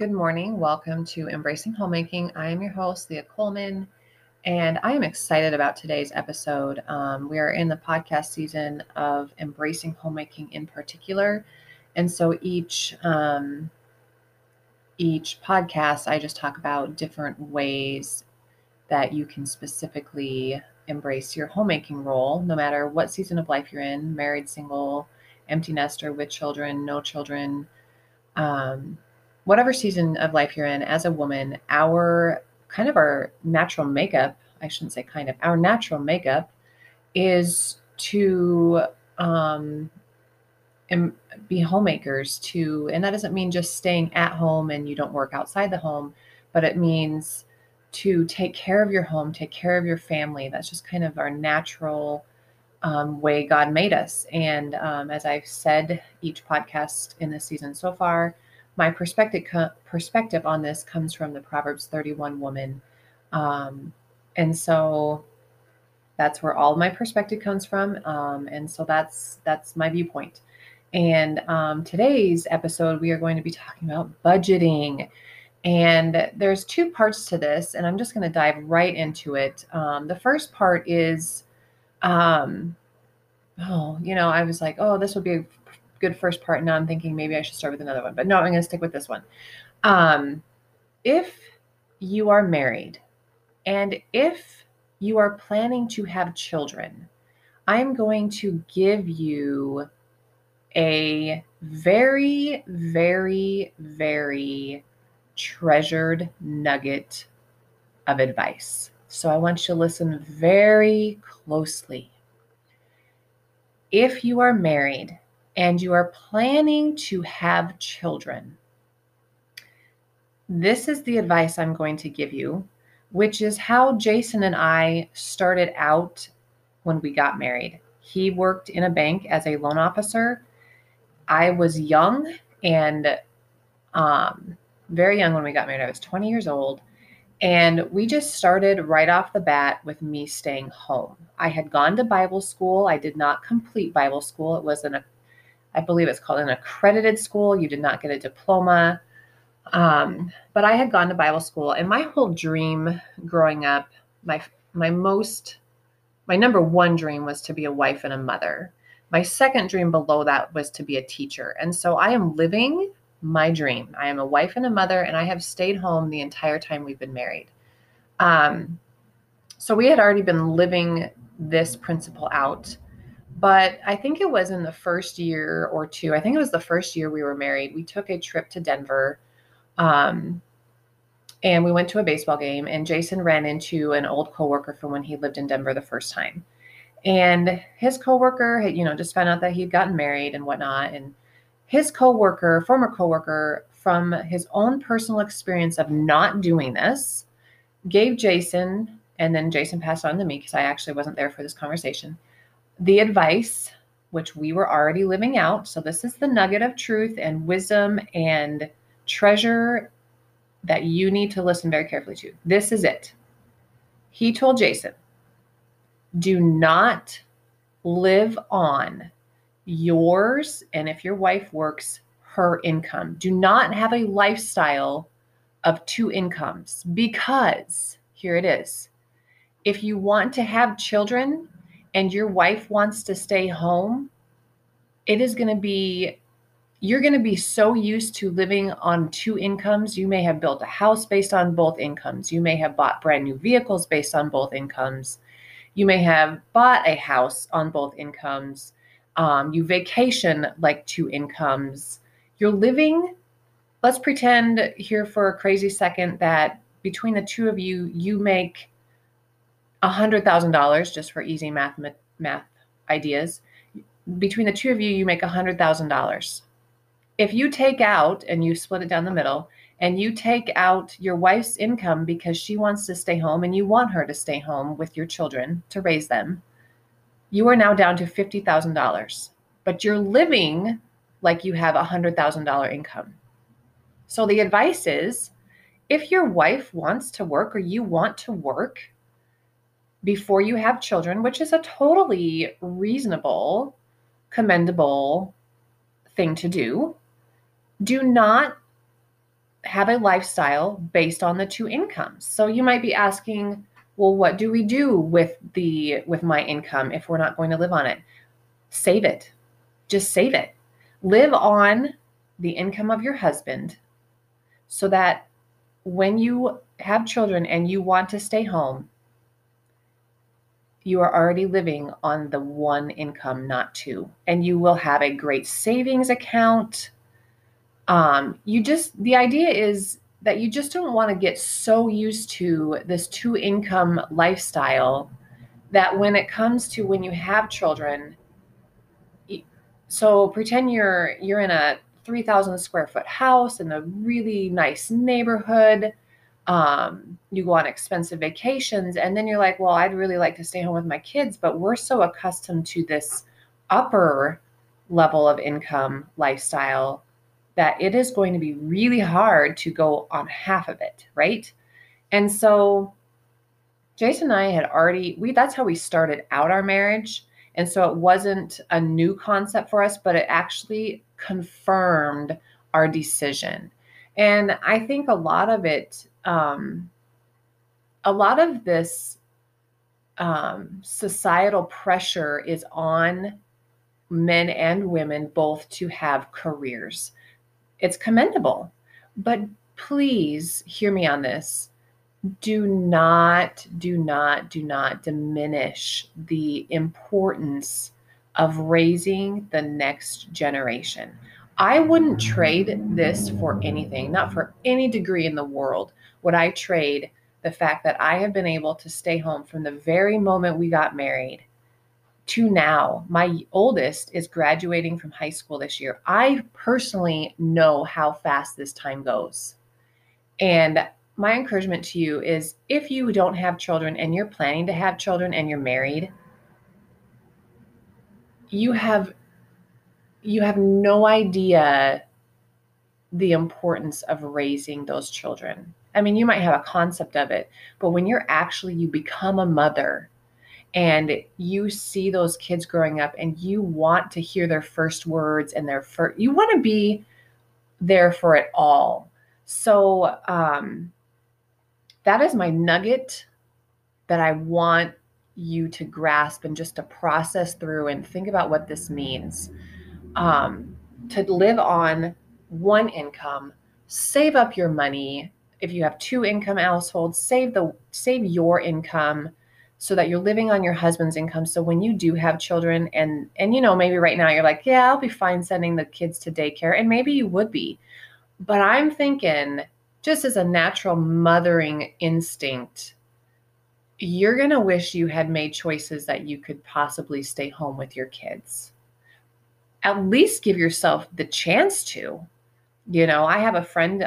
Good morning. Welcome to Embracing Homemaking. I am your host, Leah Coleman, and I am excited about today's episode. We are in the podcast season of Embracing Homemaking in particular, and so each podcast, I just talk about different ways that you can specifically embrace your homemaking role, no matter what season of life you're in, married, single, empty nester, with children, no children, whatever season of life you're in. As a woman, our natural makeup, I shouldn't say kind of, our natural makeup is to be homemakers too. And that doesn't mean just staying at home and you don't work outside the home, but it means to take care of your home, take care of your family. That's just kind of our natural way God made us. And as I've said, each podcast in this season so far, my perspective on this comes from the Proverbs 31 woman. And so that's where all my perspective comes from. And so that's my viewpoint. And today's episode, we are going to be talking about budgeting. And there's two parts to this, and I'm just going to dive right into it. The first part is, I was like, oh, this would be a good first part. Now I'm thinking maybe I should start with another one, but no, I'm going to stick with this one. If you are married and if you are planning to have children, I'm going to give you a very, very, very treasured nugget of advice. So I want you to listen very closely. If you are married and you are planning to have children, this is the advice I'm going to give you, which is how Jason and I started out when we got married. He worked in a bank as a loan officer. I was young and very young when we got married. I was 20 years old. And we just started right off the bat with me staying home. I had gone to Bible school. I did not complete Bible school. It was I believe it's called an accredited school. You did not get a diploma. But I had gone to Bible school, and my whole dream growing up, my number one dream was to be a wife and a mother. My second dream below that was to be a teacher. And so I am living my dream. I am a wife and a mother, and I have stayed home the entire time we've been married. So we had already been living this principle out, but I think it was in the first year or two. I think it was the first year we were married. We took a trip to Denver, and we went to a baseball game, and Jason ran into an old coworker from when he lived in Denver the first time. And his coworker had, just found out that he'd gotten married and whatnot. And his former coworker, from his own personal experience of not doing this, gave Jason, and then Jason passed on to me because I actually wasn't there for this conversation, the advice, which we were already living out. So this is the nugget of truth and wisdom and treasure that you need to listen very carefully to. This is it. He told Jason, do not live on yours, and if your wife works, her income. Do not have a lifestyle of two incomes, because here it is. If you want to have children and your wife wants to stay home, you're going to be so used to living on two incomes. You may have built a house based on both incomes. You may have bought brand new vehicles based on both incomes. You may have bought a house on both incomes. You vacation like two incomes. You're living, let's pretend here for a crazy second that between the two of you, you make $100,000, just for easy math ideas. Between the two of you, you make $100,000. If you take out, and you split it down the middle, and you take out your wife's income because she wants to stay home and you want her to stay home with your children to raise them, you are now down to $50,000, but you're living like you have $100,000 income. So the advice is, if your wife wants to work or you want to work before you have children, which is a totally reasonable, commendable thing to do, do not have a lifestyle based on the two incomes. So you might be asking, well, what do we do with my income if we're not going to live on it? Save it. Just save it. Live on the income of your husband so that when you have children and you want to stay home, you are already living on the one income, not two. And you will have a great savings account. The idea is that you just don't want to get so used to this two income lifestyle that when it comes to when you have children, so pretend you're in a 3,000 square foot house in a really nice neighborhood. You go on expensive vacations, and then you're like, well, I'd really like to stay home with my kids, but we're so accustomed to this upper level of income lifestyle that it is going to be really hard to go on half of it, right? And so Jason and I had already, that's how we started out our marriage. And so it wasn't a new concept for us, but it actually confirmed our decision. And I think a lot of this societal pressure is on men and women both to have careers. It's commendable, but please hear me on this. Do not diminish the importance of raising the next generation. I wouldn't trade this for anything, not for any degree in the world. Would I trade the fact that I have been able to stay home from the very moment we got married to now? My oldest is graduating from high school this year. I personally know how fast this time goes. And my encouragement to you is if you don't have children and you're planning to have children and you're married, you have no idea the importance of raising those children. I mean, you might have a concept of it, but when you become a mother and you see those kids growing up and you want to hear their first words and you want to be there for it all. So that is my nugget that I want you to grasp and just to process through and think about what this means. To live on one income, save up your money. If you have two income households, save your income so that you're living on your husband's income. So when you do have children and maybe right now you're like, yeah, I'll be fine sending the kids to daycare. And maybe you would be, but I'm thinking just as a natural mothering instinct, you're going to wish you had made choices that you could possibly stay home with your kids. At least give yourself the chance to. I have a friend,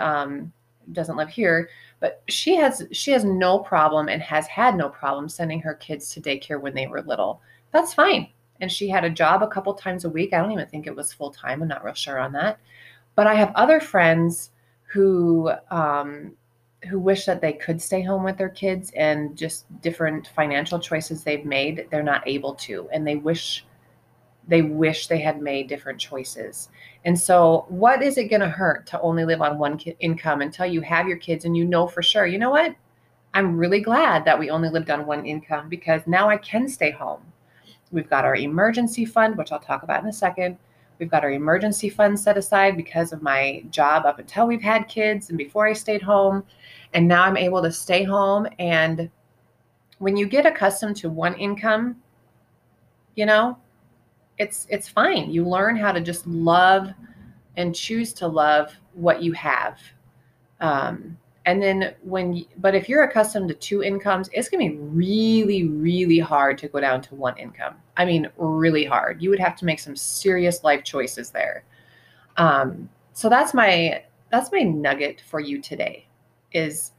doesn't live here, but she has no problem and has had no problem sending her kids to daycare when they were little. That's fine. And she had a job a couple times a week. I don't even think it was full time. I'm not real sure on that. But I have other friends who wish that they could stay home with their kids, and just different financial choices they've made, they're not able to, and they wish they had made different choices. And so what is it going to hurt to only live on one income until you have your kids and for sure, you know what? I'm really glad that we only lived on one income because now I can stay home. We've got our emergency fund, which I'll talk about in a second. We've got our emergency fund set aside because of my job up until we've had kids and before I stayed home. And now I'm able to stay home. And when you get accustomed to one income, it's fine. You learn how to just love and choose to love what you have. But if you're accustomed to two incomes, it's going to be really, really hard to go down to one income. I mean, really hard. You would have to make some serious life choices there. So that's my nugget for you today is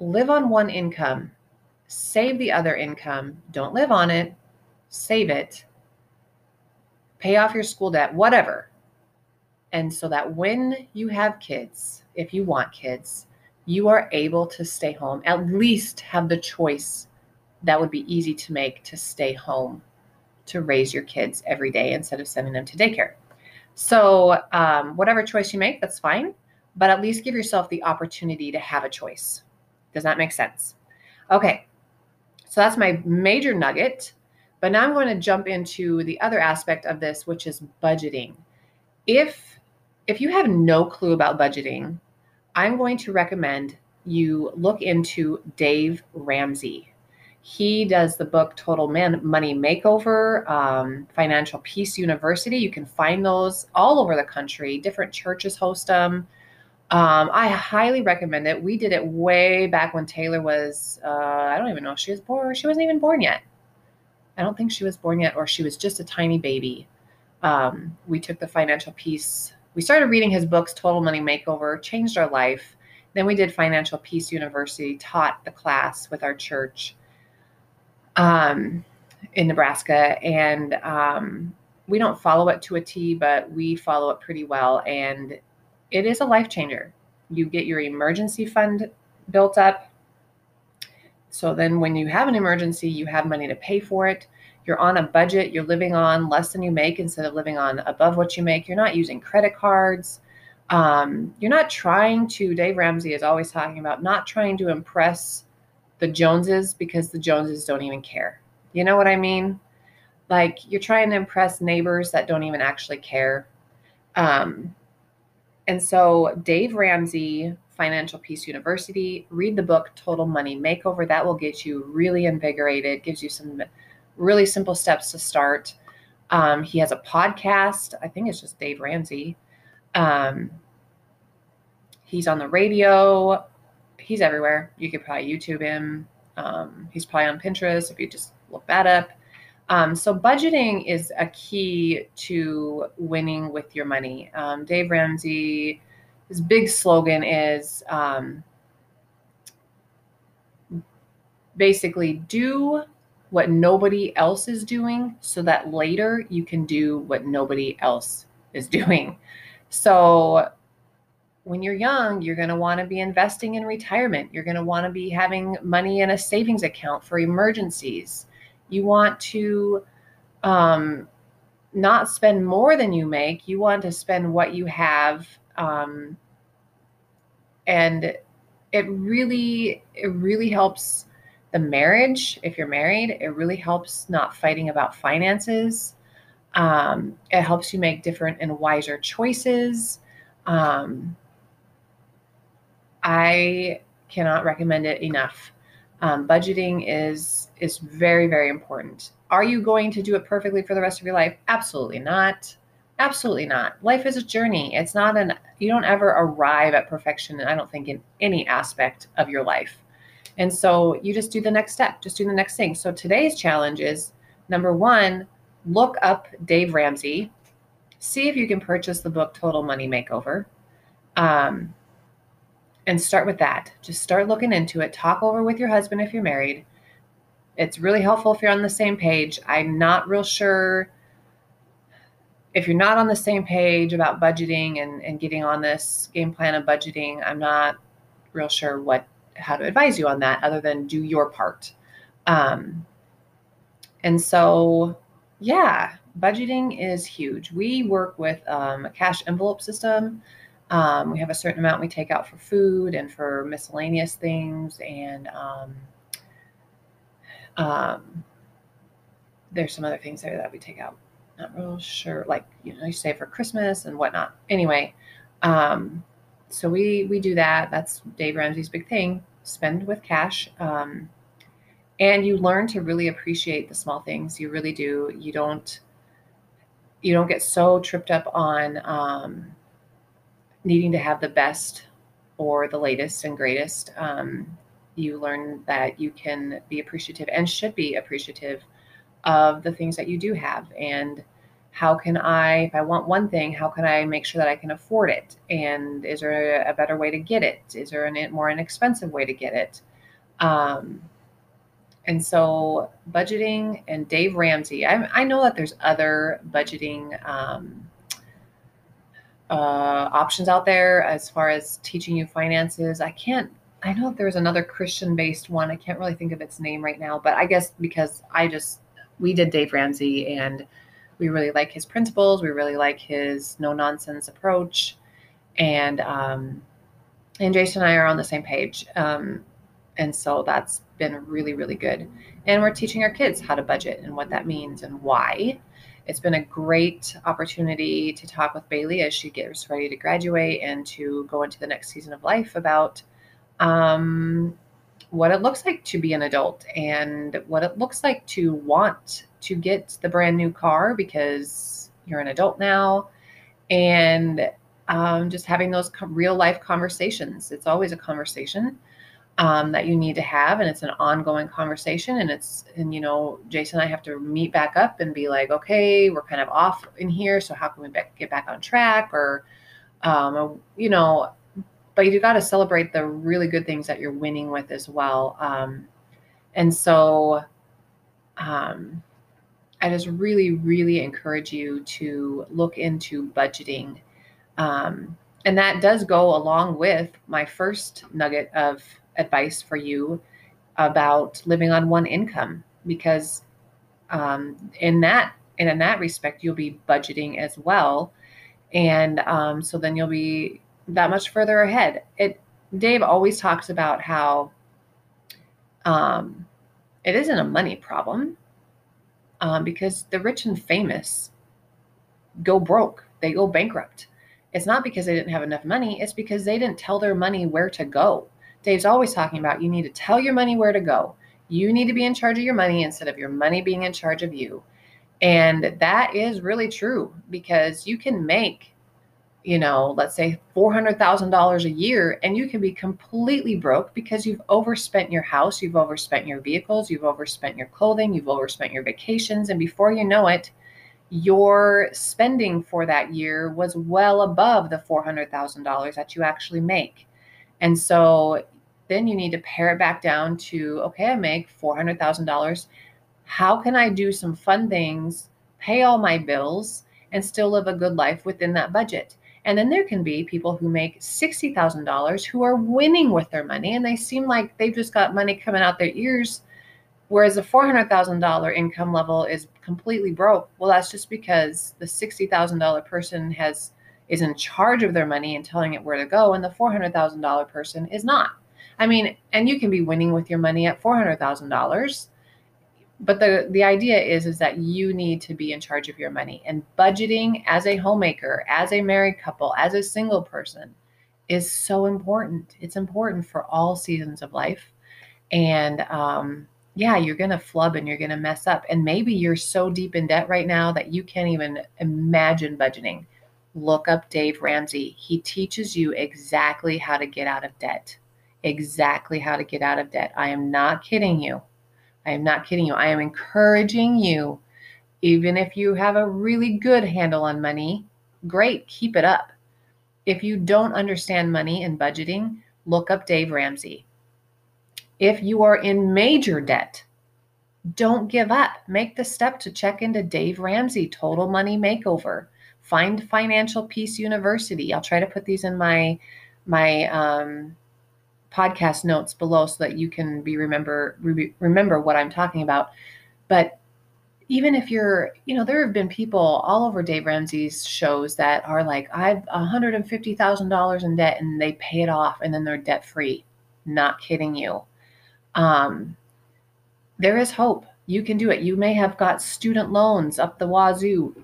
live on one income, save the other income. Don't live on it, save it. Pay off your school debt, whatever. And so that when you have kids, if you want kids, you are able to stay home, at least have the choice that would be easy to make to stay home, to raise your kids every day instead of sending them to daycare. So whatever choice you make, that's fine. but at least give yourself the opportunity to have a choice. Does that make sense? Okay, so that's my major nugget. But now I'm going to jump into the other aspect of this, which is budgeting. If you have no clue about budgeting, I'm going to recommend you look into Dave Ramsey. He does the book Total Money Makeover, Financial Peace University. You can find those all over the country. Different churches host them. I highly recommend it. We did it way back when Taylor was, I don't even know if she was born. She wasn't even born yet. I don't think she was born yet, or she was just a tiny baby. We took the financial peace. We started reading his books, Total Money Makeover, changed our life. Then we did Financial Peace University, taught the class with our church in Nebraska. And we don't follow it to a T, but we follow it pretty well. And it is a life changer. You get your emergency fund built up. So then when you have an emergency, you have money to pay for it. You're on a budget. You're living on less than you make instead of living on above what you make. You're not using credit cards. You're not trying to, Dave Ramsey is always talking about not trying to impress the Joneses because the Joneses don't even care. You know what I mean? Like you're trying to impress neighbors that don't even actually care. And so Dave Ramsey, Financial Peace University, read the book Total Money Makeover. That will get you really invigorated, gives you some really simple steps to start. He has a podcast. I think it's just Dave Ramsey. He's on the radio. He's everywhere. You could probably YouTube him. He's probably on Pinterest if you just look that up. So budgeting is a key to winning with your money. Dave Ramsey, his big slogan is basically do what nobody else is doing so that later you can do what nobody else is doing. So when you're young, you're going to want to be investing in retirement. You're going to want to be having money in a savings account for emergencies. You want to not spend more than you make. You want to spend what you have. And it really helps the marriage. If you're married, it really helps not fighting about finances. It helps you make different and wiser choices. I cannot recommend it enough. Budgeting is very, very important. Are you going to do it perfectly for the rest of your life? Absolutely not. Absolutely not. Life is a journey. It's not you don't ever arrive at perfection, I don't think, in any aspect of your life. And so you just do the next step, just do the next thing. So today's challenge is, number one, look up Dave Ramsey, see if you can purchase the book Total Money Makeover, and start with that. Just start looking into it. Talk over with your husband if you're married. It's really helpful if you're on the same page. I'm not real sure if you're not on the same page about budgeting and getting on this game plan of budgeting. I'm not real sure how to advise you on that other than do your part. And so, yeah, budgeting is huge. We work with a cash envelope system. We have a certain amount we take out for food and for miscellaneous things. And there's some other things there that we take out. Not real sure. Like, you save for Christmas and whatnot. Anyway, so we do that. That's Dave Ramsey's big thing. Spend with cash. And you learn to really appreciate the small things. You really do. You don't get so tripped up on needing to have the best or the latest and greatest. You learn that you can be appreciative and should be appreciative of the things that you do have. And how can I, if I want one thing, how can I make sure that I can afford it? And is there a better way to get it? Is there a more inexpensive way to get it? And so budgeting and Dave Ramsey, I know that there's other budgeting options out there as far as teaching you finances. I know there was another Christian-based one. I can't really think of its name right now, but I guess because we did Dave Ramsey and we really like his principles. We really like his no-nonsense approach. And Jason and I are on the same page. And so that's been really, really good. And we're teaching our kids how to budget and what that means and why. It's been a great opportunity to talk with Bailey as she gets ready to graduate and to go into the next season of life about what it looks like to be an adult and what it looks like to want to get the brand new car because you're an adult now. And just having those real life conversations. It's always a conversation that you need to have, and it's an ongoing conversation. And you know, Jason and I have to meet back up and be like, okay, we're kind of off in here, so how can we get back on track? Or, you know, but you got to celebrate the really good things that you're winning with as well. And so I just really, really encourage you to look into budgeting. And that does go along with my first nugget of advice for you about living on one income, because in that respect, you'll be budgeting as well. And so then you'll be that much further ahead. Dave always talks about how it isn't a money problem because the rich and famous go broke. They go bankrupt. It's not because they didn't have enough money. It's because they didn't tell their money where to go. Dave's always talking about you need to tell your money where to go. You need to be in charge of your money instead of your money being in charge of you. And that is really true, because you can make, you know, let's say $400,000 a year, and you can be completely broke because you've overspent your house, you've overspent your vehicles, you've overspent your clothing, you've overspent your vacations. And before you know it, your spending for that year was well above the $400,000 that you actually make. And so then you need to pare it back down to, okay, I make $400,000. How can I do some fun things, pay all my bills, and still live a good life within that budget? And then there can be people who make $60,000 who are winning with their money, and they seem like they've just got money coming out their ears, whereas a $400,000 income level is completely broke. Well, that's just because the $60,000 person is in charge of their money and telling it where to go, and the $400,000 person is not. I mean, and you can be winning with your money at $400,000, but the idea is that you need to be in charge of your money. And budgeting as a homemaker, as a married couple, as a single person is so important. It's important for all seasons of life. And, yeah, you're going to flub and you're going to mess up. And maybe you're so deep in debt right now that you can't even imagine budgeting. Look up Dave Ramsey. He teaches you exactly how to get out of debt. Exactly how to get out of debt. I am not kidding you. I am not kidding you. I am encouraging you, even if you have a really good handle on money, great, keep it up. If you don't understand money and budgeting, look up Dave Ramsey. If you are in major debt, don't give up. Make the step to check into Dave Ramsey, Total Money Makeover. Find Financial Peace University. I'll try to put these in my podcast notes below so that you can remember what I'm talking about. But even if you're, you know, there have been people all over Dave Ramsey's shows that are like, I've $150,000 in debt, and they pay it off and then they're debt free. Not kidding you. There is hope. You can do it. You may have got student loans up the wazoo.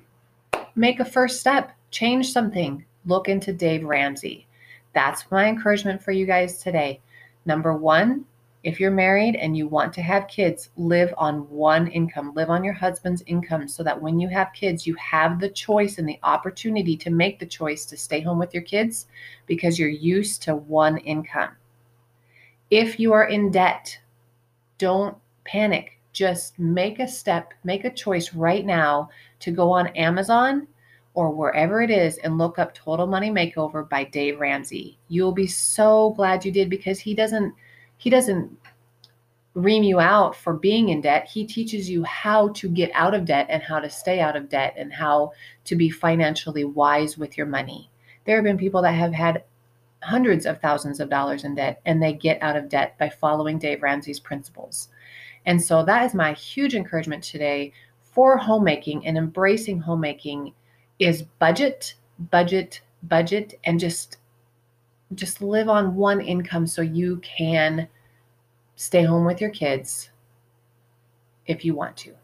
Make a first step, change something, look into Dave Ramsey. That's my encouragement for you guys today. Number one, if you're married and you want to have kids, live on one income, live on your husband's income, so that when you have kids, you have the choice and the opportunity to make the choice to stay home with your kids because you're used to one income. If you are in debt, don't panic. Just make a step, make a choice right now to go on Amazon or wherever it is and look up Total Money Makeover by Dave Ramsey. You'll be so glad you did, because he doesn't ream you out for being in debt. He teaches you how to get out of debt and how to stay out of debt and how to be financially wise with your money. There have been people that have had hundreds of thousands of dollars in debt, and they get out of debt by following Dave Ramsey's principles. And so that is my huge encouragement today for homemaking and embracing homemaking is budget, budget, budget, and just just live on one income so you can stay home with your kids if you want to.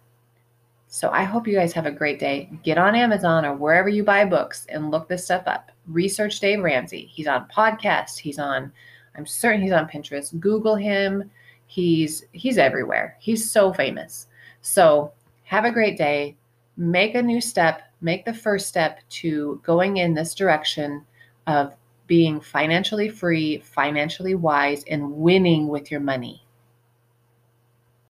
So I hope you guys have a great day. Get on Amazon or wherever you buy books and look this stuff up. Research Dave Ramsey. He's on podcasts. He's on, I'm certain he's on Pinterest. Google him. He's everywhere. He's so famous. So have a great day. Make a new step. Make the first step to going in this direction of being financially free, financially wise, and winning with your money.